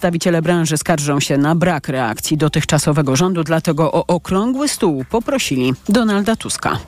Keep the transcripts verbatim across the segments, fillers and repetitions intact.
Przedstawiciele branży skarżą się na brak reakcji dotychczasowego rządu, dlatego o okrągły stół poprosili Donalda Tuska.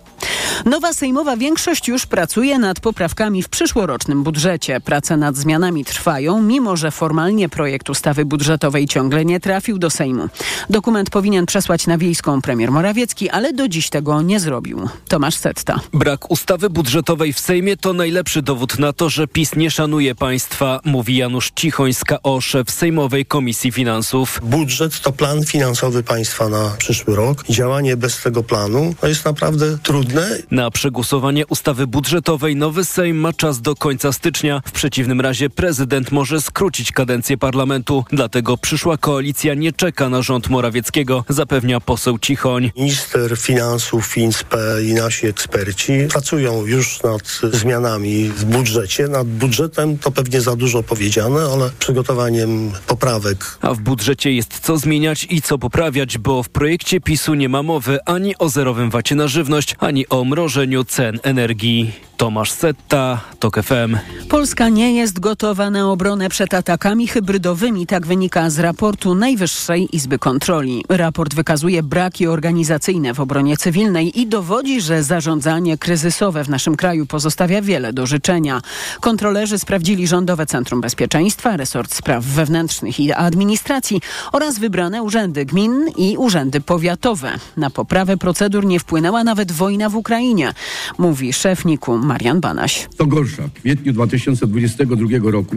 Nowa sejmowa większość już pracuje nad poprawkami w przyszłorocznym budżecie. Prace nad zmianami trwają, mimo że formalnie projekt ustawy budżetowej ciągle nie trafił do Sejmu. Dokument powinien przesłać na Wiejską premier Morawiecki, ale do dziś tego nie zrobił. Tomasz Setta. Brak ustawy budżetowej w Sejmie to najlepszy dowód na to, że PiS nie szanuje państwa, mówi Janusz Cichońska, o szef Sejmowej Komisji Finansów. Budżet to plan finansowy państwa na przyszły rok. Działanie bez tego planu to jest naprawdę trudne. Na przegłosowanie ustawy budżetowej nowy Sejm ma czas do końca stycznia. W przeciwnym razie prezydent może skrócić kadencję parlamentu. Dlatego przyszła koalicja nie czeka na rząd Morawieckiego, zapewnia poseł Cichoń. Minister finansów, FINSPE i nasi eksperci pracują już nad zmianami w budżecie. Nad budżetem to pewnie za dużo powiedziane, ale przygotowaniem poprawek. A w budżecie jest co zmieniać i co poprawiać, bo w projekcie PiSu nie ma mowy ani o zerowym vacie na żywność, ani o mrożeniu cen energii. Tomasz Setta, T O K F M. Polska nie jest gotowa na obronę przed atakami hybrydowymi, tak wynika z raportu Najwyższej Izby Kontroli. Raport wykazuje braki organizacyjne w obronie cywilnej i dowodzi, że zarządzanie kryzysowe w naszym kraju pozostawia wiele do życzenia. Kontrolerzy sprawdzili Rządowe Centrum Bezpieczeństwa, Resort Spraw Wewnętrznych i Administracji oraz wybrane urzędy gmin i urzędy powiatowe. Na poprawę procedur nie wpłynęła nawet wojna w Ukrainie, mówi szef N I K U Marian Banaś. Co gorsza, w kwietniu dwa tysiące dwudziestego drugiego roku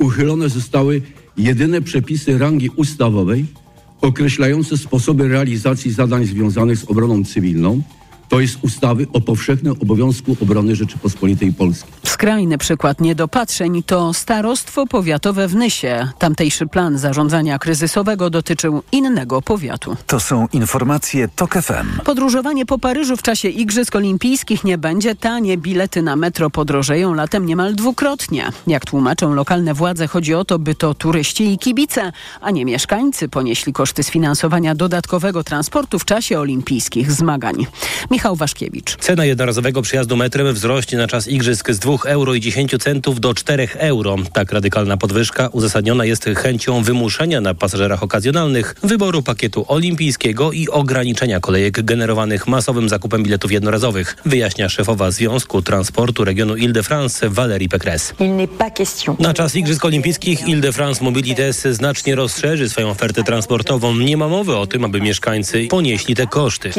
uchylone zostały jedyne przepisy rangi ustawowej określające sposoby realizacji zadań związanych z obroną cywilną, to jest ustawy o powszechnym obowiązku obrony Rzeczypospolitej Polskiej. Skrajny przykład niedopatrzeń to starostwo powiatowe w Nysie. Tamtejszy plan zarządzania kryzysowego dotyczył innego powiatu. To są informacje T O K F M. Podróżowanie po Paryżu w czasie Igrzysk Olimpijskich nie będzie tanie. Bilety na metro podrożeją latem niemal dwukrotnie. Jak tłumaczą lokalne władze, chodzi o to, by to turyści i kibice, a nie mieszkańcy ponieśli koszty sfinansowania dodatkowego transportu w czasie olimpijskich zmagań. Michał Waszkiewicz. Cena jednorazowego przyjazdu metrem wzrośnie na czas igrzysk z dwóch euro i dziesięciu centów do czterech euro. Tak radykalna podwyżka uzasadniona jest chęcią wymuszenia na pasażerach okazjonalnych wyboru pakietu olimpijskiego i ograniczenia kolejek generowanych masowym zakupem biletów jednorazowych, wyjaśnia szefowa Związku Transportu Regionu Île-de-France Valérie Pécresse. Na czas igrzysk olimpijskich Île-de-France Mobilités znacznie rozszerzy swoją ofertę transportową. Nie ma mowy o tym, aby mieszkańcy ponieśli te koszty.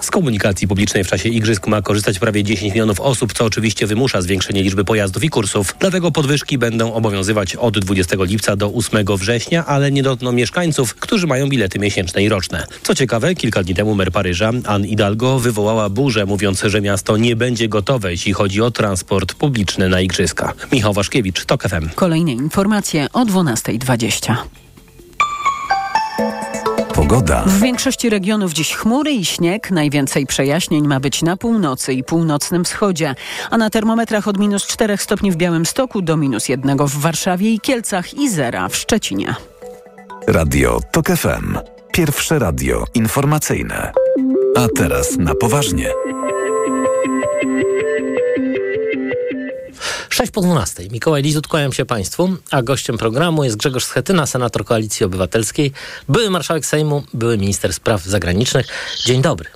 Z komunikacji publicznej w czasie igrzysk ma korzystać prawie dziesięć milionów osób, co oczywiście wymusza zwiększenie liczby pojazdów i kursów. Dlatego podwyżki będą obowiązywać od dwudziestego lipca do ósmego września, ale nie dotkną mieszkańców, którzy mają bilety miesięczne i roczne. Co ciekawe, kilka dni temu mer Paryża, Anne Hidalgo, wywołała burzę, mówiąc, że miasto nie będzie gotowe, jeśli chodzi o transport publiczny na igrzyska. Michał Waszkiewicz, T O K F M. Kolejne informacje o dwunasta dwadzieścia. Pogoda. W większości regionów dziś chmury i śnieg. Najwięcej przejaśnień ma być na północy i północnym wschodzie. A na termometrach od minus czterech stopni w Białymstoku do minus jednego w Warszawie i Kielcach i zera w Szczecinie. Radio T O K F M. Pierwsze radio informacyjne. A teraz na poważnie. sześć po dwunastej. Mikołaj Lizut, kłaniam się Państwu, a gościem programu jest Grzegorz Schetyna, senator Koalicji Obywatelskiej, były marszałek Sejmu, były minister spraw zagranicznych. Dzień dobry.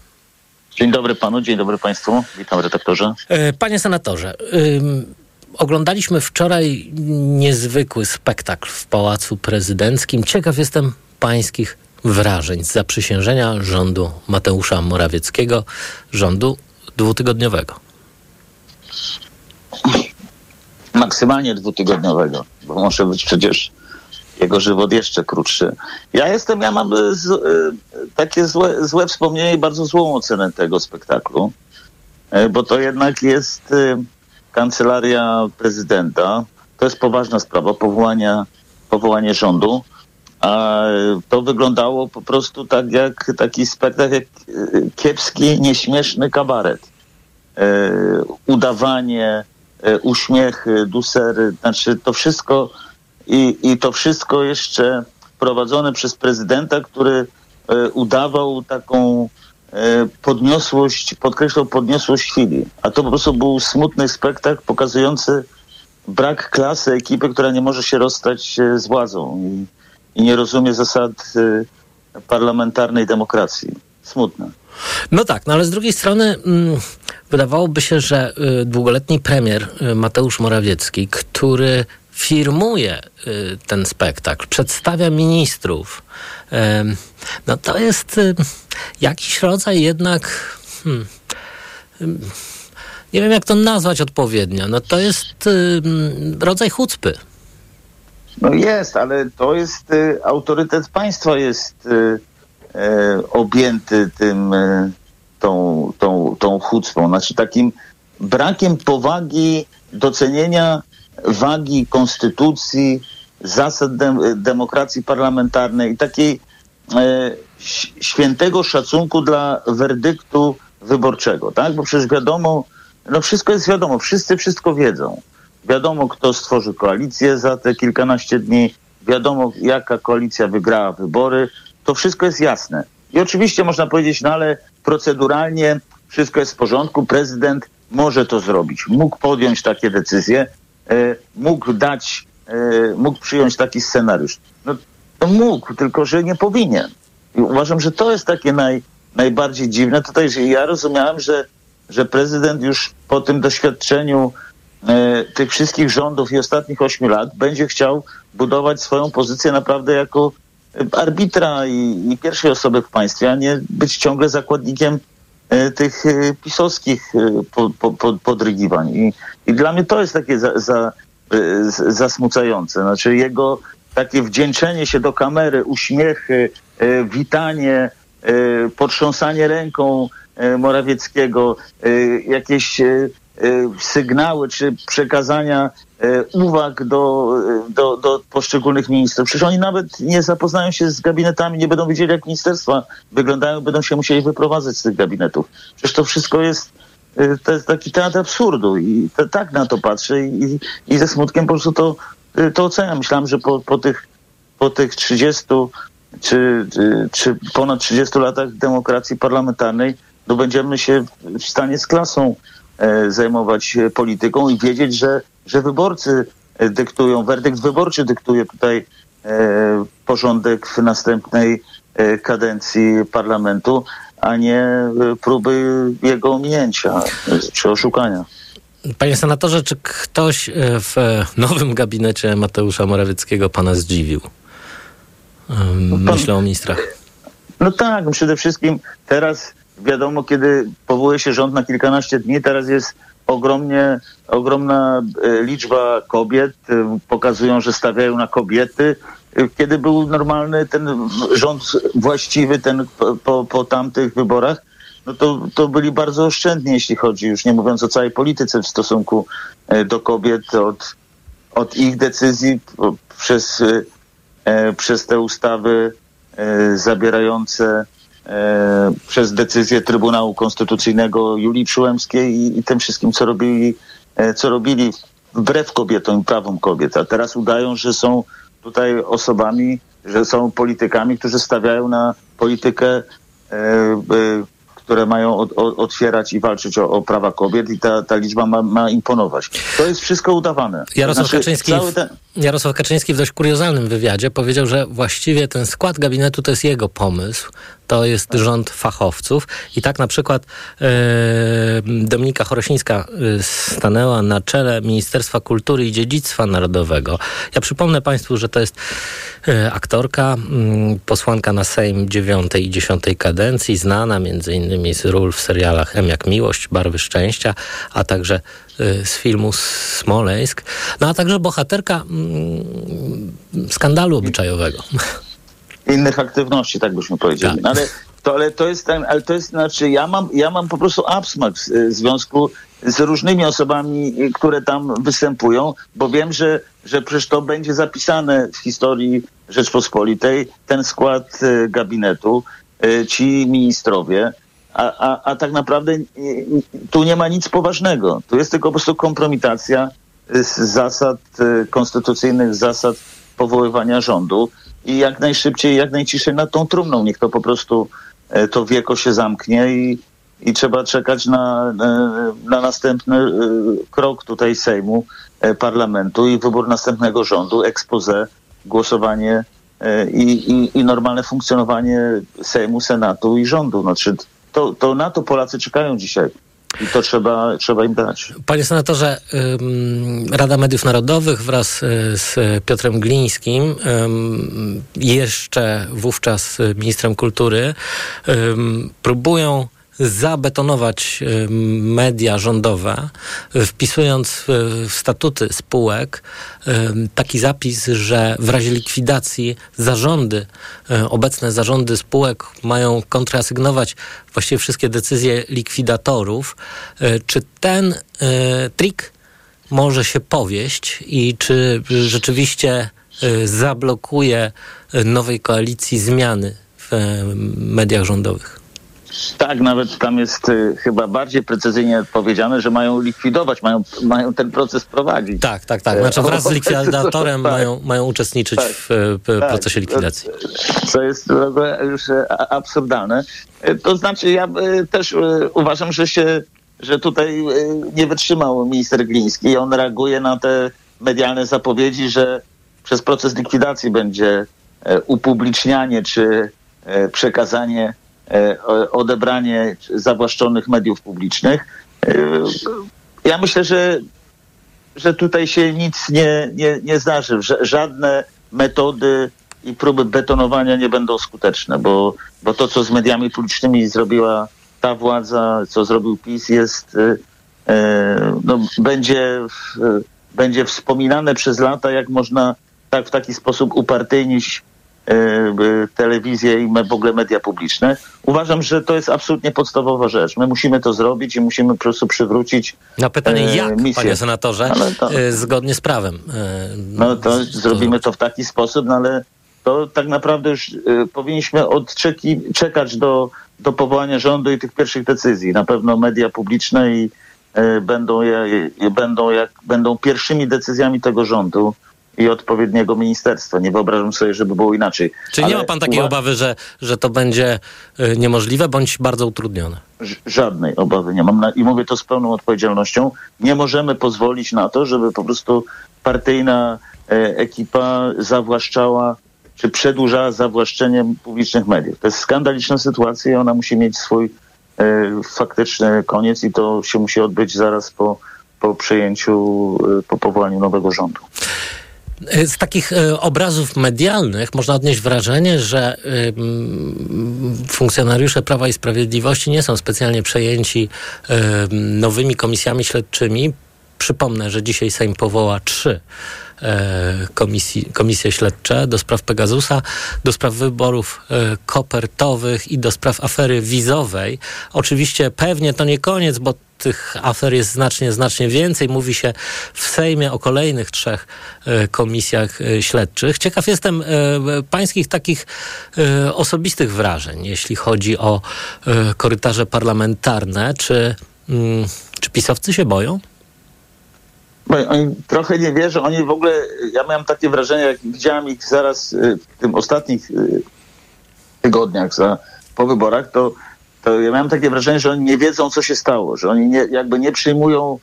Dzień dobry Panu, dzień dobry Państwu. Witam redaktorze. Panie senatorze, ym, oglądaliśmy wczoraj niezwykły spektakl w Pałacu Prezydenckim. Ciekaw jestem Pańskich wrażeń z zaprzysiężenia rządu Mateusza Morawieckiego, rządu dwutygodniowego. Maksymalnie dwutygodniowego, bo może być przecież jego żywot jeszcze krótszy. Ja jestem, ja mam z, y, takie złe, złe wspomnienie i bardzo złą ocenę tego spektaklu, y, bo to jednak jest y, kancelaria prezydenta. To jest poważna sprawa, powołania, powołanie rządu. A to wyglądało po prostu tak jak taki spektakl, jak y, kiepski, nieśmieszny kabaret. Y, udawanie... uśmiech, dusery, znaczy to wszystko i, i to wszystko jeszcze prowadzone przez prezydenta, który e, udawał taką e, podniosłość, podkreślał podniosłość chwili. A to po prostu był smutny spektakl pokazujący brak klasy ekipy, która nie może się rozstać z władzą. I i nie rozumie zasad parlamentarnej demokracji. Smutne. No tak, no ale z drugiej strony hmm, wydawałoby się, że y, długoletni premier y, Mateusz Morawiecki, który firmuje y, ten spektakl, przedstawia ministrów, y, no to jest y, jakiś rodzaj jednak... Hmm, y, nie wiem, jak to nazwać odpowiednio. No to jest y, rodzaj chucpy. No jest, ale to jest... Y, autorytet państwa jest... Y, objęty tym, tą, tą, tą hucpą, znaczy takim brakiem powagi, docenienia wagi konstytucji, zasad de- demokracji parlamentarnej i takiej e, świętego szacunku dla werdyktu wyborczego, tak? Bo przecież wiadomo, no wszystko jest wiadomo, wszyscy wszystko wiedzą. Wiadomo, kto stworzy koalicję za te kilkanaście dni, wiadomo, jaka koalicja wygrała wybory. To wszystko jest jasne. I oczywiście można powiedzieć, no ale proceduralnie wszystko jest w porządku, prezydent może to zrobić. Mógł podjąć takie decyzje, mógł dać, mógł przyjąć taki scenariusz. No to mógł, tylko że nie powinien. I uważam, że to jest takie naj, najbardziej dziwne. Tutaj że ja rozumiałem, że, że prezydent już po tym doświadczeniu e, tych wszystkich rządów i ostatnich ośmiu lat będzie chciał budować swoją pozycję naprawdę jako arbitra i, i pierwszej osoby w państwie, a nie być ciągle zakładnikiem y, tych y, pisowskich y, po, po, podrygiwań. I, I dla mnie to jest takie za, za, y, zasmucające. Znaczy jego takie wdzięczenie się do kamery, uśmiechy, y, witanie, y, potrząsanie ręką y, Morawieckiego, y, jakieś y, y, sygnały czy przekazania uwag do, do, do poszczególnych ministrów. Przecież oni nawet nie zapoznają się z gabinetami, nie będą wiedzieli, jak ministerstwa wyglądają, będą się musieli wyprowadzać z tych gabinetów. Przecież to wszystko jest, to jest taki teatr absurdu i to, tak na to patrzę i, i ze smutkiem po prostu to, to oceniam. Myślałem, że po, po tych, po tych trzydziestu czy, czy ponad trzydziestu latach demokracji parlamentarnej no będziemy się w stanie z klasą zajmować polityką i wiedzieć, że, że wyborcy dyktują, werdykt wyborczy dyktuje tutaj e, porządek w następnej e, kadencji parlamentu, a nie próby jego ominięcia czy oszukania. Panie senatorze, czy ktoś w nowym gabinecie Mateusza Morawieckiego pana zdziwił? Myślę pan, o ministrach. No tak, przede wszystkim teraz wiadomo, kiedy powołuje się rząd na kilkanaście dni, teraz jest ogromnie, ogromna liczba kobiet, pokazują, że stawiają na kobiety. Kiedy był normalny ten rząd właściwy, ten po, po tamtych wyborach, no to, to byli bardzo oszczędni, jeśli chodzi, już nie mówiąc o całej polityce w stosunku do kobiet, od, od ich decyzji przez, przez te ustawy zabierające... E, przez decyzję Trybunału Konstytucyjnego Julii Przyłębskiej i, i tym wszystkim, co robili, e, co robili wbrew kobietom i prawom kobiet. A teraz udają, że są tutaj osobami, że są politykami, którzy stawiają na politykę, e, e, które mają od, o, otwierać i walczyć o, o prawa kobiet i ta, ta liczba ma, ma imponować. To jest wszystko udawane. Jarosław, znaczy, Kaczyński w, ten... Jarosław Kaczyński w dość kuriozalnym wywiadzie powiedział, że właściwie ten skład gabinetu to jest jego pomysł. To jest rząd fachowców i tak na przykład yy, Dominika Chorosińska stanęła na czele Ministerstwa Kultury i Dziedzictwa Narodowego. Ja przypomnę państwu, że to jest yy, aktorka, yy, posłanka na Sejm dziewiątej i dziesiątej kadencji, znana między innymi z ról w serialach M jak Miłość, Barwy Szczęścia, a także yy, z filmu Smoleńsk, no a także bohaterka yy, skandalu obyczajowego. Innych aktywności, tak byśmy powiedzieli. Ale to, ale to jest ten, ale to jest, znaczy ja mam, ja mam po prostu absmak w związku z różnymi osobami, które tam występują, bo wiem, że, że przecież to będzie zapisane w historii Rzeczpospolitej, ten skład gabinetu, ci ministrowie, a, a, a tak naprawdę tu nie ma nic poważnego. Tu jest tylko po prostu kompromitacja z zasad konstytucyjnych, zasad powoływania rządu. I jak najszybciej, jak najciszej nad tą trumną. Niech to po prostu, to wieko się zamknie i, i trzeba czekać na, na następny krok tutaj Sejmu, parlamentu i wybór następnego rządu, exposé, głosowanie i, i, i normalne funkcjonowanie Sejmu, Senatu i rządu. Znaczy, to, to na to Polacy czekają dzisiaj. I to trzeba, trzeba im dać. Panie senatorze, Rada Mediów Narodowych wraz z Piotrem Glińskim, jeszcze wówczas ministrem kultury, próbują zabetonować media rządowe, wpisując w statuty spółek taki zapis, że w razie likwidacji zarządy, obecne zarządy spółek mają kontrasygnować właściwie wszystkie decyzje likwidatorów. Czy ten trik może się powieść i czy rzeczywiście zablokuje nowej koalicji zmiany w mediach rządowych? Tak, nawet tam jest y, chyba bardziej precyzyjnie powiedziane, że mają likwidować, mają, mają ten proces prowadzić. Tak, tak, tak. Znaczy wraz z likwidatorem tak, mają, mają uczestniczyć tak, w, w tak, procesie likwidacji. Co jest już absurdalne. To znaczy ja y, też y, uważam, że się, że tutaj y, nie wytrzymał minister Gliński. On reaguje na te medialne zapowiedzi, że przez proces likwidacji będzie y, upublicznianie czy y, przekazanie odebranie zawłaszczonych mediów publicznych. Ja myślę, że, że tutaj się nic nie, nie, nie zdarzy. Żadne metody i próby betonowania nie będą skuteczne, bo, bo to, co z mediami publicznymi zrobiła ta władza, co zrobił PiS, jest, no, będzie, będzie wspominane przez lata, jak można tak w taki sposób upartyjnić telewizję i w ogóle media publiczne. Uważam, że to jest absolutnie podstawowa rzecz. My musimy to zrobić i musimy po prostu przywrócić na pytanie e, jak, misję. Panie senatorze, to, zgodnie z prawem. E, no to, to zrobimy to w taki sposób, no ale to tak naprawdę już e, powinniśmy odczeki, czekać do, do powołania rządu i tych pierwszych decyzji. Na pewno media publiczne i, e, będą, je, i będą, jak, będą pierwszymi decyzjami tego rządu i odpowiedniego ministerstwa. Nie wyobrażam sobie, żeby było inaczej. Czyli ale nie ma pan takiej uwa- obawy, że, że to będzie y, niemożliwe bądź bardzo utrudnione? Ż- żadnej obawy nie mam na- i mówię to z pełną odpowiedzialnością. Nie możemy pozwolić na to, żeby po prostu partyjna y, ekipa zawłaszczała czy przedłużała zawłaszczenie publicznych mediów. To jest skandaliczna sytuacja i ona musi mieć swój y, faktyczny koniec i to się musi odbyć zaraz po, po przejęciu, y, po powołaniu nowego rządu. Z takich y, obrazów medialnych można odnieść wrażenie, że y, funkcjonariusze Prawa i Sprawiedliwości nie są specjalnie przejęci y, nowymi komisjami śledczymi. Przypomnę, że dzisiaj Sejm powoła trzy y, komisji, komisje śledcze do spraw Pegasusa, do spraw wyborów y, kopertowych i do spraw afery wizowej. Oczywiście pewnie to nie koniec, bo tych afer jest znacznie, znacznie więcej. Mówi się w Sejmie o kolejnych trzech y, komisjach y, śledczych. Ciekaw jestem y, pańskich takich y, osobistych wrażeń, jeśli chodzi o y, korytarze parlamentarne. Czy, y, czy pisowcy się boją? Oni trochę nie wierzą. Oni w ogóle, ja miałem takie wrażenie, jak widziałem ich zaraz w tym ostatnich tygodniach za, po wyborach, to, to ja miałem takie wrażenie, że oni nie wiedzą, co się stało, że oni nie, jakby nie przyjmują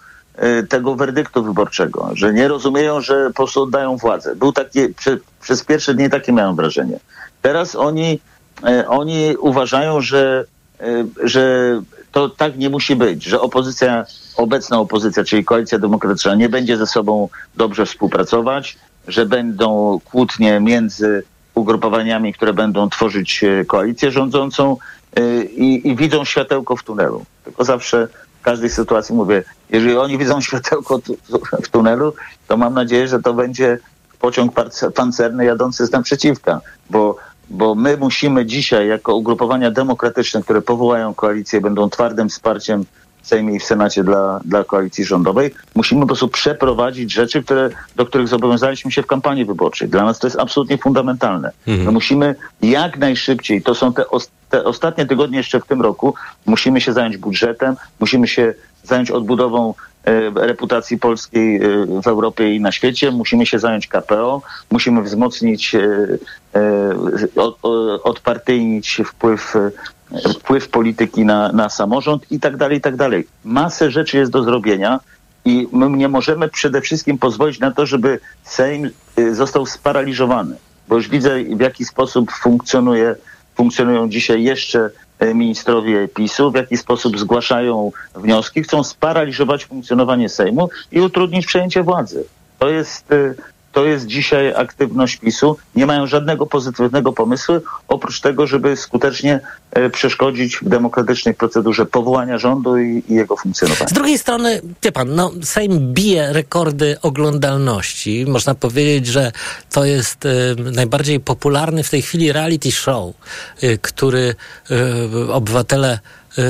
tego werdyktu wyborczego, że nie rozumieją, że po prostu oddają władzę. Był taki, przy, przez pierwsze dni takie miałem wrażenie. Teraz oni, oni uważają, że, że to tak nie musi być, że opozycja, obecna opozycja, czyli Koalicja Demokratyczna, nie będzie ze sobą dobrze współpracować, że będą kłótnie między ugrupowaniami, które będą tworzyć koalicję rządzącą i, i widzą światełko w tunelu. Tylko zawsze w każdej sytuacji mówię, jeżeli oni widzą światełko tu, w tunelu, to mam nadzieję, że to będzie pociąg pancerny jadący z naprzeciwka, bo bo my musimy dzisiaj, jako ugrupowania demokratyczne, które powołają koalicję, będą twardym wsparciem w Sejmie i w Senacie dla, dla koalicji rządowej, musimy po prostu przeprowadzić rzeczy, które, do których zobowiązaliśmy się w kampanii wyborczej. Dla nas to jest absolutnie fundamentalne. Mhm. No musimy jak najszybciej, to są te, os, te ostatnie tygodnie jeszcze w tym roku, musimy się zająć budżetem, musimy się zająć odbudową reputacji polskiej w Europie i na świecie. Musimy się zająć K P O, musimy wzmocnić, odpartyjnić wpływ, wpływ polityki na, na samorząd i tak dalej, i tak dalej. Masę rzeczy jest do zrobienia i my nie możemy przede wszystkim pozwolić na to, żeby Sejm został sparaliżowany. bo już widzę, w jaki sposób funkcjonuje, funkcjonują dzisiaj jeszcze ministrowie PiSu, w jaki sposób zgłaszają wnioski, chcą sparaliżować funkcjonowanie Sejmu i utrudnić przejęcie władzy. To jest, to jest dzisiaj aktywność PiSu. Nie mają żadnego pozytywnego pomysłu, oprócz tego, żeby skutecznie przeszkodzić w demokratycznej procedurze powołania rządu i, i jego funkcjonowania. Z drugiej strony, wie pan, no, Sejm bije rekordy oglądalności. Można powiedzieć, że to jest y, najbardziej popularny w tej chwili reality show, y, który y, obywatele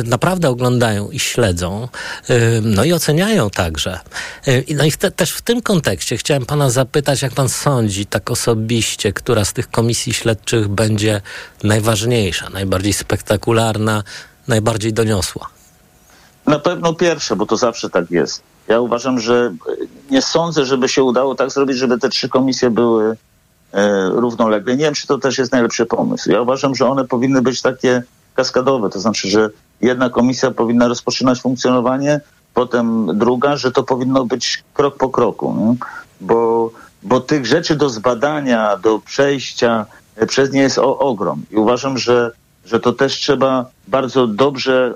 naprawdę oglądają i śledzą, no i oceniają także. No i te, też w tym kontekście chciałem pana zapytać, jak pan sądzi tak osobiście, która z tych komisji śledczych będzie najważniejsza, najbardziej spektakularna, najbardziej doniosła? Na pewno pierwsza, bo to zawsze tak jest. Ja uważam, że nie sądzę, żeby się udało tak zrobić, żeby te trzy komisje były e, równolegle. Nie wiem, czy to też jest najlepszy pomysł. Ja uważam, że one powinny być takie kaskadowe, to znaczy, że jedna komisja powinna rozpoczynać funkcjonowanie, potem druga, że to powinno być krok po kroku, nie? Bo, bo tych rzeczy do zbadania, do przejścia przez nie jest o, ogrom. I uważam, że, że to też trzeba bardzo dobrze,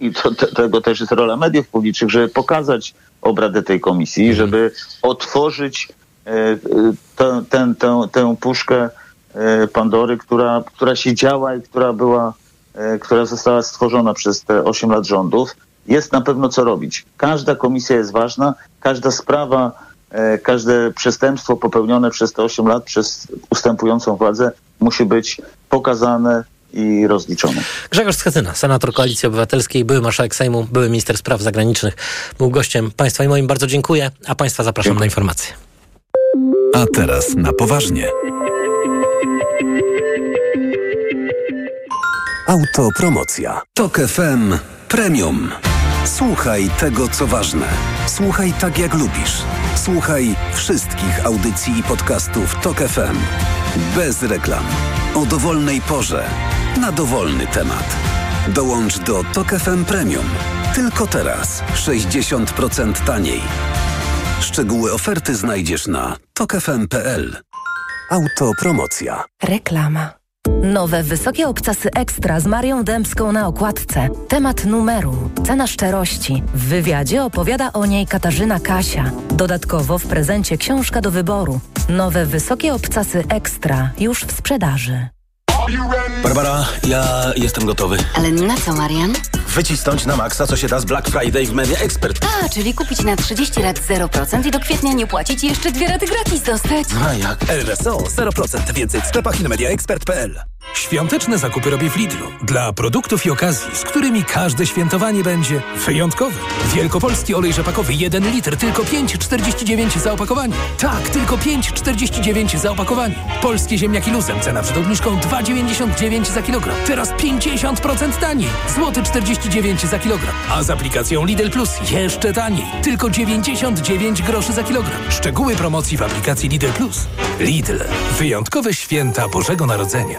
i to, to, tego też jest rola mediów publicznych, żeby pokazać obrady tej komisji, żeby otworzyć tę, tę, tę, tę puszkę Pandory, która, która się działa i która była która została stworzona przez te osiem lat rządów, jest na pewno co robić. Każda komisja jest ważna, każda sprawa, każde przestępstwo popełnione przez te osiem lat przez ustępującą władzę musi być pokazane i rozliczone. Grzegorz Schetyna, senator Koalicji Obywatelskiej, były marszałek Sejmu, były minister spraw zagranicznych, był gościem państwa i moim. Bardzo dziękuję, a państwa zapraszam dziękuję. Na informacje. A teraz na poważnie. Autopromocja. TOK F M Premium. Słuchaj tego, co ważne. Słuchaj tak, jak lubisz. Słuchaj wszystkich audycji i podcastów TOK F M. Bez reklam. O dowolnej porze. Na dowolny temat. Dołącz do TOK F M Premium. Tylko teraz. sześćdziesiąt procent taniej. Szczegóły oferty znajdziesz na tok f m kropka p l. Autopromocja. Reklama. Nowe wysokie obcasy ekstra z Marią Dębską na okładce. Temat numeru. Cena szczerości. W wywiadzie opowiada o niej Katarzyna Kasia. Dodatkowo w prezencie książka do wyboru. Nowe wysokie obcasy ekstra. Już w sprzedaży. Barbara, ja jestem gotowy. Ale na co, Marian? Wycisnąć na maksa, co się da z Black Friday w Media Expert. A, czyli kupić na trzydzieści lat zero procent i do kwietnia nie płacić i jeszcze dwie raty gratis dostać. A jak? R R S O zero procent. Więcej w sklepach i na media expert kropka p l. Świąteczne zakupy robię w Lidlu. Dla produktów i okazji, z którymi każde świętowanie będzie wyjątkowe. Wielkopolski olej rzepakowy jeden litr, tylko pięć czterdzieści dziewięć za opakowanie. Tak, tylko pięć czterdzieści dziewięć za opakowanie. Polskie ziemniaki luzem, cena przed obniżką dwa dziewięćdziesiąt dziewięć za kilogram. Teraz pięćdziesiąt procent taniej. Złoty czterdzieści dziewięć za kilogram. A z aplikacją Lidl Plus jeszcze taniej. Tylko dziewięćdziesiąt dziewięć groszy za kilogram. Szczegóły promocji w aplikacji Lidl Plus. Lidl. Wyjątkowe święta Bożego Narodzenia.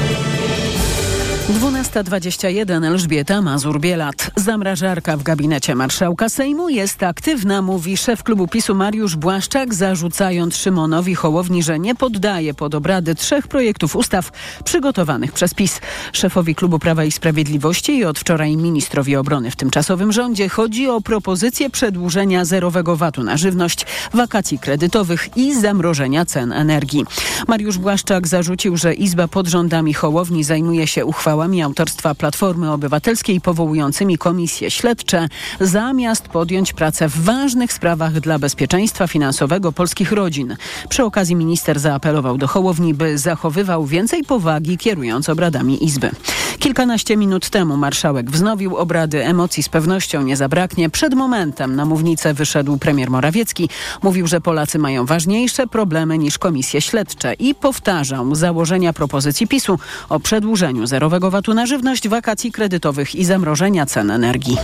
dwunasta dwadzieścia jeden. Elżbieta Mazur-Bielat. Zamrażarka w gabinecie marszałka Sejmu jest aktywna, mówi szef klubu PiSu Mariusz Błaszczak, zarzucając Szymonowi Hołowni, że nie poddaje pod obrady trzech projektów ustaw przygotowanych przez PiS. Szefowi klubu Prawa i Sprawiedliwości i od wczoraj ministrowi obrony w tymczasowym rządzie chodzi o propozycję przedłużenia zerowego vatu na żywność, wakacji kredytowych i zamrożenia cen energii. Mariusz Błaszczak zarzucił, że Izba pod rządami Hołowni zajmuje się uchwałą autorstwa Platformy Obywatelskiej powołującymi komisje śledcze, zamiast podjąć pracę w ważnych sprawach dla bezpieczeństwa finansowego polskich rodzin. Przy okazji minister zaapelował do Hołowni, by zachowywał więcej powagi, kierując obradami Izby. Kilkanaście minut temu marszałek wznowił obrady, emocji z pewnością nie zabraknie. Przed momentem na mównicę wyszedł premier Morawiecki. Mówił, że Polacy mają ważniejsze problemy niż komisje śledcze i powtarzał założenia propozycji PiSu o przedłużeniu zerowego vatu na żywność, wakacji kredytowych i zamrożenia cen energii.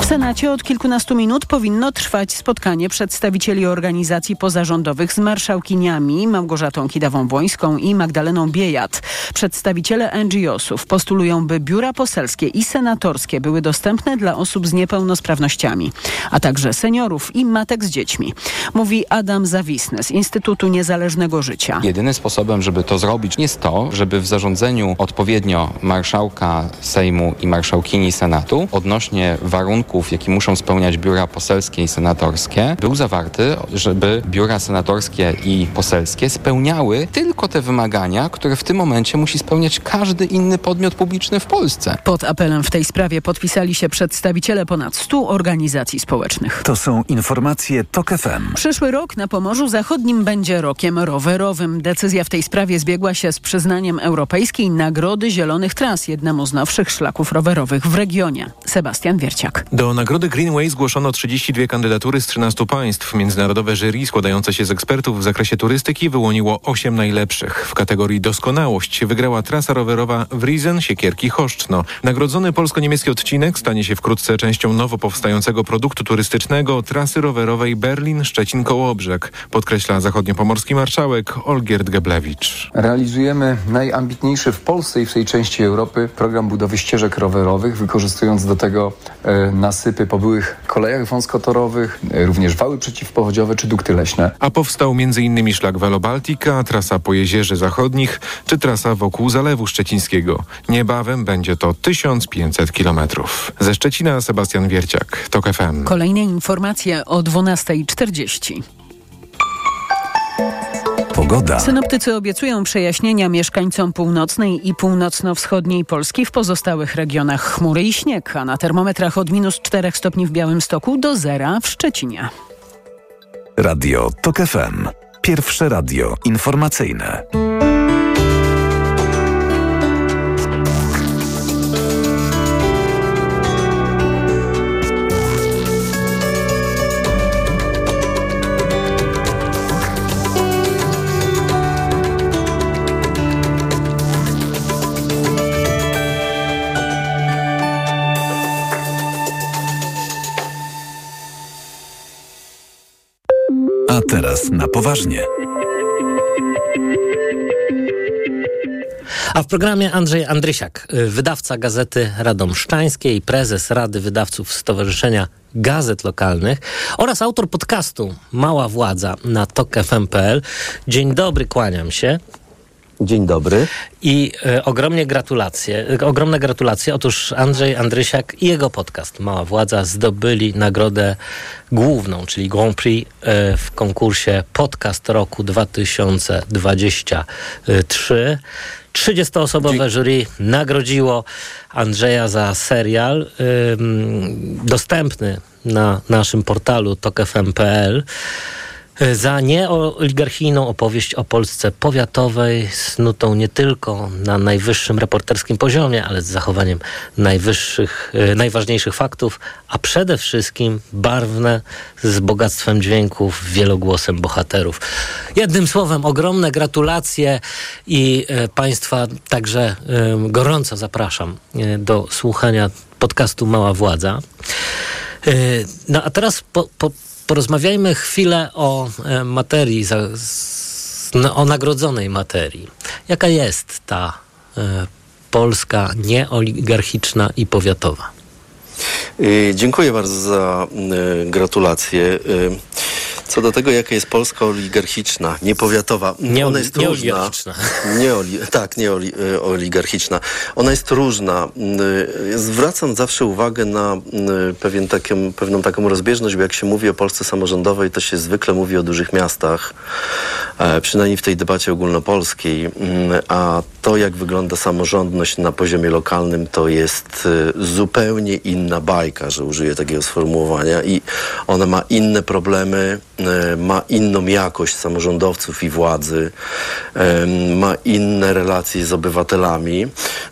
W Senacie od kilkunastu minut powinno trwać spotkanie przedstawicieli organizacji pozarządowych z marszałkiniami Małgorzatą Kidawą-Błońską i Magdaleną Biejat. Przedstawiciele en gie osów postulują, by biura poselskie i senatorskie były dostępne dla osób z niepełnosprawnościami, a także seniorów i matek z dziećmi. Mówi Adam Zawisny z Instytutu Niezależnego Życia. Jedynym sposobem, żeby to zrobić, jest to, żeby w zarządzeniu odpowiednio marszałka Sejmu i marszałkini Senatu odnośnie warunków, jakie muszą spełniać biura poselskie i senatorskie, był zawarty, żeby biura senatorskie i poselskie spełniały tylko te wymagania, które w tym momencie musi spełniać każdy inny podmiot publiczny w Polsce. Pod apelem w tej sprawie podpisali się przedstawiciele ponad stu organizacji społecznych. To są informacje T O K F M. Przyszły rok na Pomorzu Zachodnim będzie rokiem rowerowym. Decyzja w tej sprawie zbiegła się z przyznaniem Europejskiej Nagrody Zielonych Tras, jednemu z nowszych szlaków rowerowych w regionie. Sebastian Wierciak. Do Nagrody Greenway zgłoszono trzydzieści dwie kandydatury z trzynastu państw. Międzynarodowe jury składające się z ekspertów w zakresie turystyki wyłoniło osiem najlepszych. W kategorii doskonałość wygrała trasa rowerowa Wriesen, Siekierki, Choszczno. Nagrodzony polsko-niemiecki odcinek stanie się wkrótce częścią nowo powstającego produktu turystycznego trasy rowerowej Berlin-Szczecin-Kołobrzeg, podkreśla zachodniopomorski marszałek Olgierd Geblewicz. Realizujemy najambitniejszy w Polsce i w tej części Europy program budowy ścieżek rowerowych, wykorzystując do tego e, nasypy po byłych kolejach wąskotorowych, e, również wały przeciwpowodziowe czy dukty leśne. A powstał między innymi szlak Velobaltica, trasa po Jezierzy Zachodnich czy trasa wokół Zalewu Szczecińskiego. Niebawem będzie to tysiąc pięćset kilometrów. Ze Szczecina Sebastian Wierciak, T O K F M. Kolejne informacje o dwunasta czterdzieści. Pogoda. Synoptycy obiecują przejaśnienia mieszkańcom północnej i północno-wschodniej Polski. W pozostałych regionach chmury i śnieg, a na termometrach od minus czterech stopni w Białymstoku do zera w Szczecinie. Radio T O K F M. Pierwsze radio informacyjne. A teraz na poważnie. A w programie Andrzej Andrysiak, wydawca Gazety Radomszczańskiej i prezes Rady Wydawców Stowarzyszenia Gazet Lokalnych oraz autor podcastu Mała Władza na tok f m kropka p l. Dzień dobry, kłaniam się. Dzień dobry. I y, ogromnie gratulacje, y, ogromne gratulacje. Otóż Andrzej Andrysiak i jego podcast Mała Władza zdobyli nagrodę główną, czyli Grand Prix y, w konkursie Podcast Roku dwa tysiące dwudziesty trzeci. trzydziestoosobowe Dzie- jury nagrodziło Andrzeja za serial y, dostępny na naszym portalu tok f m kropka p l. Za nieoligarchijną opowieść o Polsce powiatowej, snutą nie tylko na najwyższym reporterskim poziomie, ale z zachowaniem najwyższych, najważniejszych faktów, a przede wszystkim barwne, z bogactwem dźwięków, wielogłosem bohaterów. Jednym słowem, ogromne gratulacje i Państwa także gorąco zapraszam do słuchania podcastu Mała Władza. No a teraz po, po porozmawiajmy chwilę o e, materii, za, z, no, o nagrodzonej materii. Jaka jest ta e, Polska nieoligarchiczna i powiatowa? E, dziękuję bardzo za e, gratulacje. E, co do tego, jaka jest Polska oligarchiczna, niepowiatowa. Nie, ona jest nie różna. Oligarchiczna. Nie oli, tak, nie oli, e, oligarchiczna. Ona jest różna. E, zwracam zawsze uwagę na e, pewien taką, pewną taką rozbieżność, bo jak się mówi o Polsce samorządowej, to się zwykle mówi o dużych miastach, e, przynajmniej w tej debacie ogólnopolskiej. E, a to, jak wygląda samorządność na poziomie lokalnym, to jest e, zupełnie inna bajka, że użyję takiego sformułowania, i ona ma inne problemy, ma inną jakość samorządowców i władzy, ma inne relacje z obywatelami.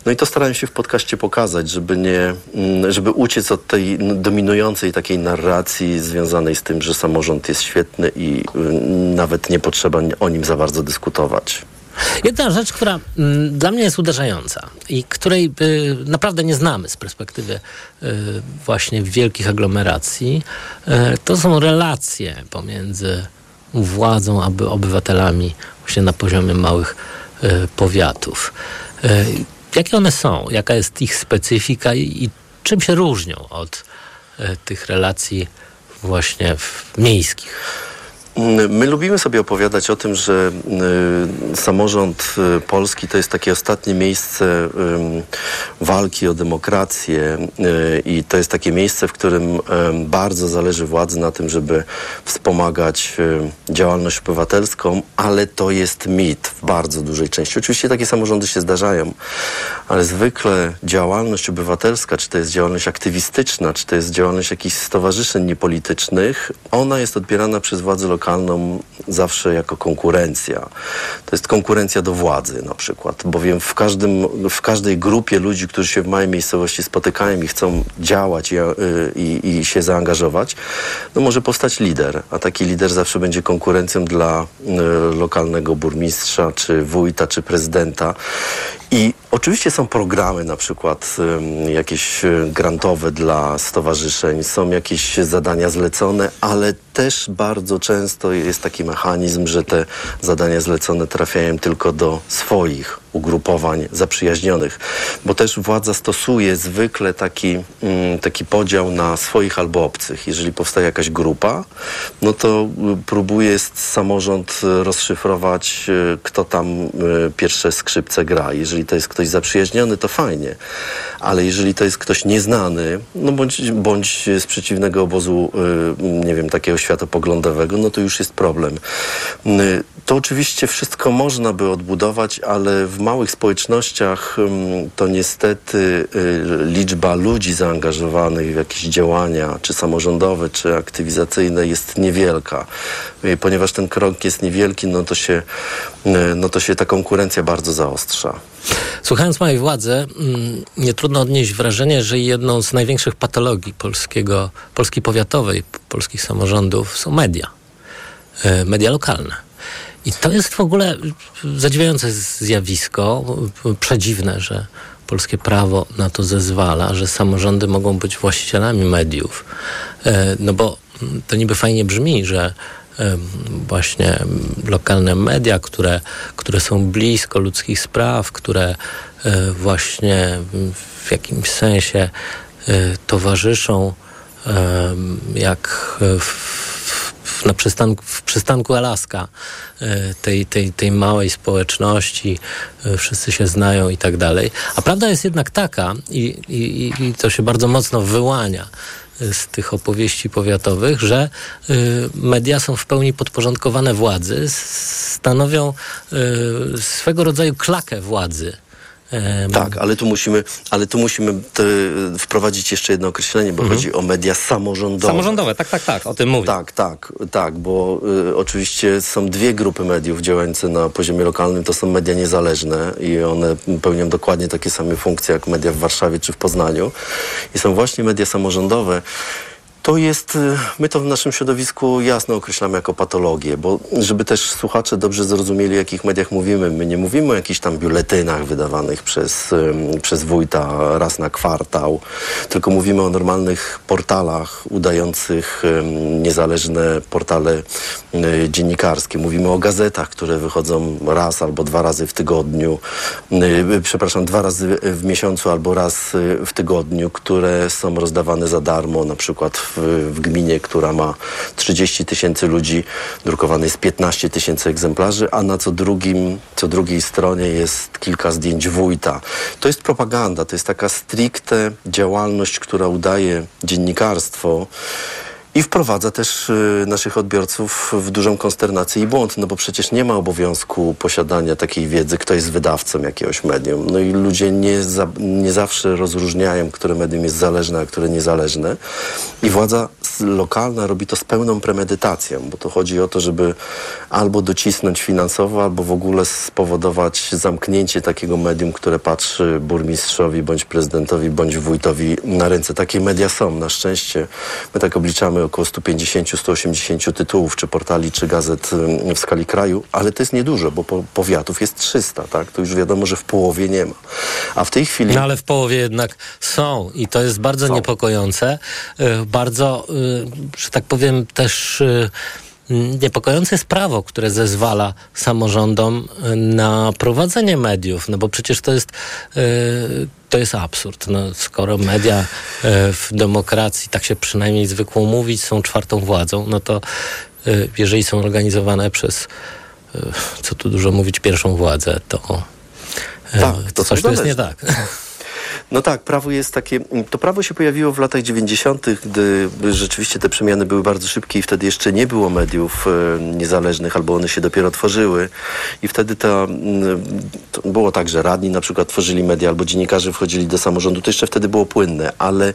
No i to starałem się w podcaście pokazać, żeby nie, żeby uciec od tej dominującej takiej narracji związanej z tym, że samorząd jest świetny i nawet nie potrzeba o nim za bardzo dyskutować. Jedna rzecz, która m, dla mnie jest uderzająca i której y, naprawdę nie znamy z perspektywy y, właśnie wielkich aglomeracji, y, to są relacje pomiędzy władzą a obywatelami właśnie na poziomie małych y, powiatów. Y, jakie one są? Jaka jest ich specyfika i, i czym się różnią od y, tych relacji właśnie miejskich? My lubimy sobie opowiadać o tym, że y, samorząd y, polski to jest takie ostatnie miejsce y, walki o demokrację y, i to jest takie miejsce, w którym y, bardzo zależy władzy na tym, żeby wspomagać y, działalność obywatelską, ale to jest mit w bardzo dużej części. Oczywiście takie samorządy się zdarzają, ale zwykle działalność obywatelska, czy to jest działalność aktywistyczna, czy to jest działalność jakichś stowarzyszeń niepolitycznych, ona jest odbierana przez władze lokalne zawsze jako konkurencja. To jest konkurencja do władzy na przykład, bowiem w, każdym, w każdej grupie ludzi, którzy się w małej miejscowości spotykają i chcą działać i, i, i się zaangażować, no może powstać lider, a taki lider zawsze będzie konkurencją dla y, lokalnego burmistrza, czy wójta, czy prezydenta. I oczywiście są programy na przykład y, jakieś grantowe dla stowarzyszeń, są jakieś zadania zlecone, ale też bardzo często jest taki mechanizm, że te zadania zlecone trafiają tylko do swoich ugrupowań zaprzyjaźnionych, bo też władza stosuje zwykle taki, taki podział na swoich albo obcych. Jeżeli powstaje jakaś grupa, no to próbuje samorząd rozszyfrować, kto tam pierwsze skrzypce gra. Jeżeli to jest ktoś zaprzyjaźniony, to fajnie, ale jeżeli to jest ktoś nieznany, no bądź, bądź z przeciwnego obozu, nie wiem, takiego światopoglądowego, no to już jest problem. To oczywiście wszystko można by odbudować, ale w małych społecznościach to niestety liczba ludzi zaangażowanych w jakieś działania, czy samorządowe, czy aktywizacyjne jest niewielka. Ponieważ ten krąg jest niewielki, no to się, no to się ta konkurencja bardzo zaostrza. Słuchając małej władzy, nie trudno odnieść wrażenie, że jedną z największych patologii polskiego, Polski powiatowej, polskich samorządów są media. Media lokalne. I to jest w ogóle zadziwiające zjawisko, przedziwne, że polskie prawo na to zezwala, że samorządy mogą być właścicielami mediów. No bo to niby fajnie brzmi, że właśnie lokalne media, które, które są blisko ludzkich spraw, które właśnie w jakimś sensie towarzyszą jak w Na przystanku, w przystanku Alaska tej, tej, tej małej społeczności, wszyscy się znają i tak dalej. A prawda jest jednak taka, i, i, i to się bardzo mocno wyłania z tych opowieści powiatowych, że media są w pełni podporządkowane władzy, stanowią swego rodzaju klakę władzy. Tak, ale tu musimy, ale tu musimy te, wprowadzić jeszcze jedno określenie, bo mhm. chodzi o media samorządowe. Samorządowe, tak, tak, tak, o tym mówię. Tak, tak, tak, bo y, oczywiście są dwie grupy mediów działające na poziomie lokalnym, to są media niezależne i one pełnią dokładnie takie same funkcje jak media w Warszawie czy w Poznaniu i są właśnie media samorządowe. To jest, my to w naszym środowisku jasno określamy jako patologię, bo żeby też słuchacze dobrze zrozumieli, o jakich mediach mówimy. My nie mówimy o jakichś tam biuletynach wydawanych przez, przez wójta raz na kwartał, tylko mówimy o normalnych portalach udających niezależne portale dziennikarskie. Mówimy o gazetach, które wychodzą raz albo dwa razy w tygodniu, przepraszam, dwa razy w miesiącu albo raz w tygodniu, które są rozdawane za darmo, na przykład w w gminie, która ma trzydzieści tysięcy ludzi, drukowane jest piętnaście tysięcy egzemplarzy, a na co drugim, co drugiej stronie jest kilka zdjęć wójta. To jest propaganda, to jest taka stricte działalność, która udaje dziennikarstwo i wprowadza też y, naszych odbiorców w dużą konsternację i błąd, no bo przecież nie ma obowiązku posiadania takiej wiedzy, kto jest wydawcą jakiegoś medium. No i ludzie nie, za, nie zawsze rozróżniają, które medium jest zależne, a które niezależne. I władza lokalna robi to z pełną premedytacją, bo to chodzi o to, żeby albo docisnąć finansowo, albo w ogóle spowodować zamknięcie takiego medium, które patrzy burmistrzowi, bądź prezydentowi, bądź wójtowi na ręce. Takie media są, na szczęście. My tak obliczamy około sto pięćdziesiąt do stu osiemdziesięciu tytułów, czy portali, czy gazet w skali kraju, ale to jest niedużo, bo po, powiatów jest trzysta, tak? To już wiadomo, że w połowie nie ma. A w tej chwili... No ale w połowie jednak są i to jest bardzo są. niepokojące. Bardzo, że tak powiem, też niepokojące jest prawo, które zezwala samorządom na prowadzenie mediów, no bo przecież to jest... To jest absurd. No, skoro media w demokracji, tak się przynajmniej zwykło mówić, są czwartą władzą, no to jeżeli są organizowane przez, co tu dużo mówić, pierwszą władzę, to, tak, to coś tu jest nie tak. No tak, prawo jest takie... To prawo się pojawiło w latach dziewięćdziesiątych, gdy rzeczywiście te przemiany były bardzo szybkie i wtedy jeszcze nie było mediów e, niezależnych, albo one się dopiero tworzyły. I wtedy to, to było tak, że radni na przykład tworzyli media, albo dziennikarze wchodzili do samorządu. To jeszcze wtedy było płynne, ale...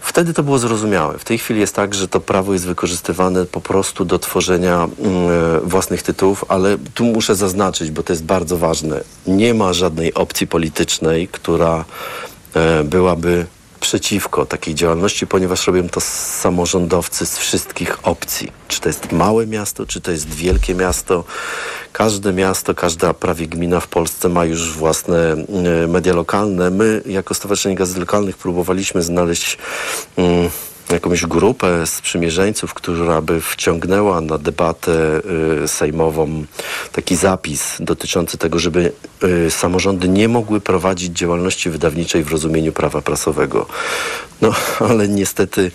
Wtedy to było zrozumiałe. W tej chwili jest tak, że to prawo jest wykorzystywane po prostu do tworzenia y, własnych tytułów, ale tu muszę zaznaczyć, bo to jest bardzo ważne. Nie ma żadnej opcji politycznej, która y, byłaby przeciwko takiej działalności, ponieważ robią to samorządowcy z wszystkich opcji. Czy to jest małe miasto, czy to jest wielkie miasto. Każde miasto, każda prawie gmina w Polsce ma już własne y, media lokalne. My, jako Stowarzyszenie Gazet Lokalnych, próbowaliśmy znaleźć y, jakąś grupę sprzymierzeńców, która by wciągnęła na debatę y, sejmową taki zapis dotyczący tego, żeby y, samorządy nie mogły prowadzić działalności wydawniczej w rozumieniu prawa prasowego. No, ale niestety,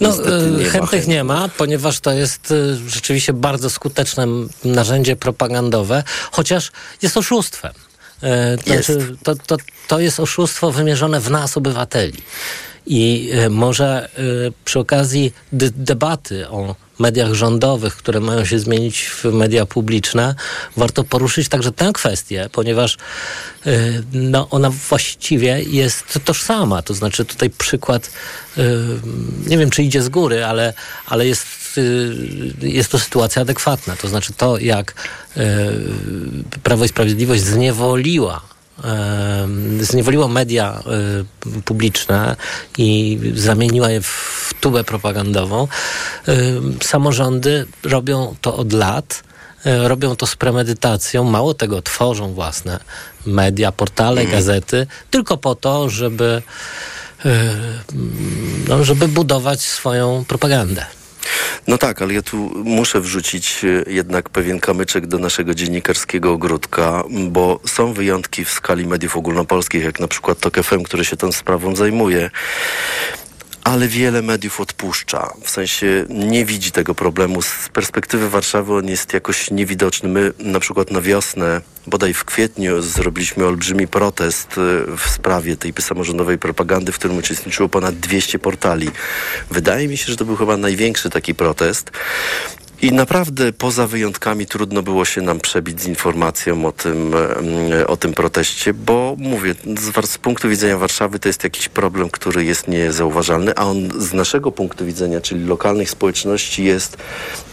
no, niestety nie chętnych ma. Chętnych nie ma, ponieważ to jest y, rzeczywiście bardzo skuteczne narzędzie propagandowe, chociaż jest oszustwem. Y, to, jest. Znaczy, to, to, to jest oszustwo wymierzone w nas, obywateli. I może y, przy okazji dy- debaty o mediach rządowych, które mają się zmienić w media publiczne, warto poruszyć także tę kwestię, ponieważ y, no, ona właściwie jest tożsama. To znaczy tutaj przykład, y, nie wiem czy idzie z góry, ale, ale jest, y, jest to sytuacja adekwatna. To znaczy to, jak y, Prawo i Sprawiedliwość zniewoliła zniewoliło media y, publiczne i zamieniła je w tubę propagandową. Y, samorządy robią to od lat, y, robią to z premedytacją, mało tego, tworzą własne media, portale, gazety, tylko po to, żeby, y, no, żeby budować swoją propagandę. No tak, ale ja tu muszę wrzucić jednak pewien kamyczek do naszego dziennikarskiego ogródka, bo są wyjątki w skali mediów ogólnopolskich, jak na przykład T O K F M, który się tą sprawą zajmuje. Ale wiele mediów odpuszcza. W sensie nie widzi tego problemu. Z perspektywy Warszawy on jest jakoś niewidoczny. My na przykład na wiosnę, bodaj w kwietniu, zrobiliśmy olbrzymi protest w sprawie tej samorządowej propagandy, w którym uczestniczyło ponad dwieście portali. Wydaje mi się, że to był chyba największy taki protest. I naprawdę poza wyjątkami trudno było się nam przebić z informacją o tym, o tym proteście, bo mówię, z, z punktu widzenia Warszawy to jest jakiś problem, który jest niezauważalny, a on z naszego punktu widzenia, czyli lokalnych społeczności, jest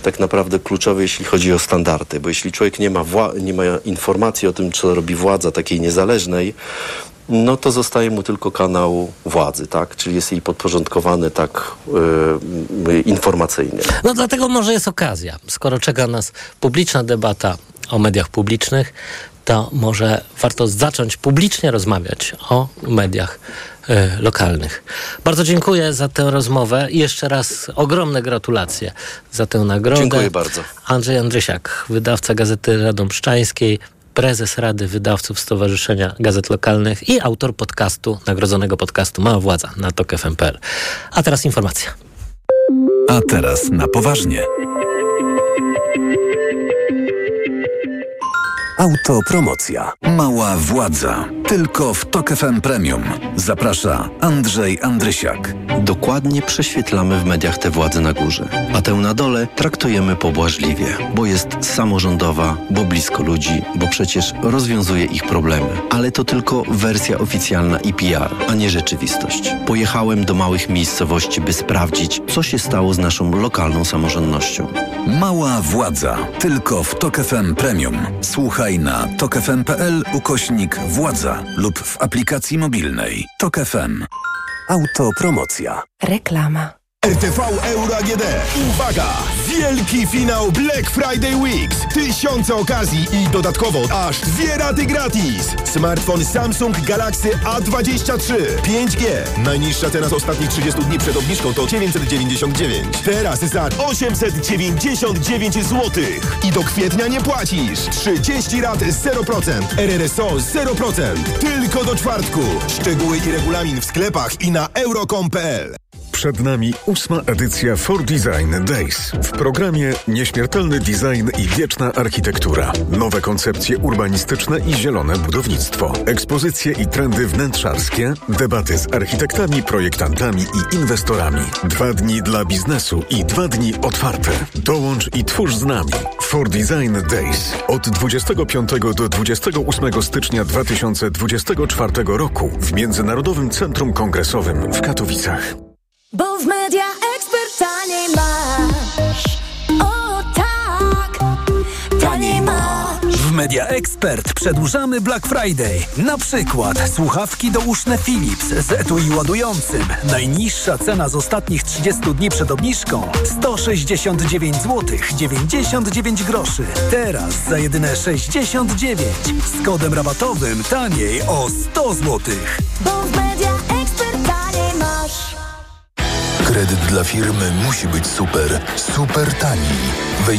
tak naprawdę kluczowy, jeśli chodzi o standardy, bo jeśli człowiek nie ma, wła- nie ma informacji o tym, co robi władza takiej niezależnej, no to zostaje mu tylko kanał władzy, tak? Czyli jest jej podporządkowany tak yy, informacyjnie. No dlatego może jest okazja. Skoro czeka nas publiczna debata o mediach publicznych, to może warto zacząć publicznie rozmawiać o mediach yy, lokalnych. Bardzo dziękuję za tę rozmowę i jeszcze raz ogromne gratulacje za tę nagrodę. Dziękuję bardzo. Andrzej Andrysiak, wydawca Gazety Radomszczańskiej, prezes Rady Wydawców Stowarzyszenia Gazet Lokalnych i autor podcastu, nagrodzonego podcastu Mała Władza na tok f m kropka p l. A teraz informacja. A teraz na poważnie. Autopromocja. Mała Władza. Tylko w T O K F M Premium. Zaprasza Andrzej Andrysiak. Dokładnie prześwietlamy w mediach tę władzę na górze, a tę na dole traktujemy pobłażliwie, bo jest samorządowa, bo blisko ludzi, bo przecież rozwiązuje ich problemy. Ale to tylko wersja oficjalna i P R, a nie rzeczywistość. Pojechałem do małych miejscowości, by sprawdzić, co się stało z naszą lokalną samorządnością. Mała władza. Tylko w T O K F M Premium. Słuchaj na tokfm.pl ukośnik władza lub w aplikacji mobilnej. T O K F M. Autopromocja. Reklama. R T V Euro A G D. Uwaga! Wielki finał Black Friday Weeks. Tysiące okazji i dodatkowo aż dwie raty gratis. Smartfon Samsung Galaxy A dwadzieścia trzy pięć G. Najniższa cena z ostatnich trzydziestu dni przed obniżką to dziewięćset dziewięćdziesiąt dziewięć. Teraz za osiemset dziewięćdziesiąt dziewięć złotych. I do kwietnia nie płacisz. trzydzieści rat zero procent. R R S O zero procent. Tylko do czwartku. Szczegóły i regulamin w sklepach i na euro kropka com kropka p l. Przed nami ósma edycja For Design Days. W programie nieśmiertelny design i wieczna architektura. Nowe koncepcje urbanistyczne i zielone budownictwo. Ekspozycje i trendy wnętrzarskie. Debaty z architektami, projektantami i inwestorami. Dwa dni dla biznesu i dwa dni otwarte. Dołącz i twórz z nami. For Design Days. Od dwudziestego piątego do dwudziestego ósmego stycznia dwa tysiące dwudziestego czwartego roku w Międzynarodowym Centrum Kongresowym w Katowicach. Bo w Media Expert taniej masz, o tak, taniej masz. W Media Expert przedłużamy Black Friday. Na przykład słuchawki douszne Philips z etui ładującym. Najniższa cena z ostatnich trzydziestu dni przed obniżką sto sześćdziesiąt dziewięć złotych dziewięćdziesiąt dziewięć groszy. Teraz za jedyne sześćdziesiąt dziewięć. Z kodem rabatowym taniej o sto złotych. Bo w Media Expert taniej masz. Kredyt dla firmy musi być super, super tani. Wejdź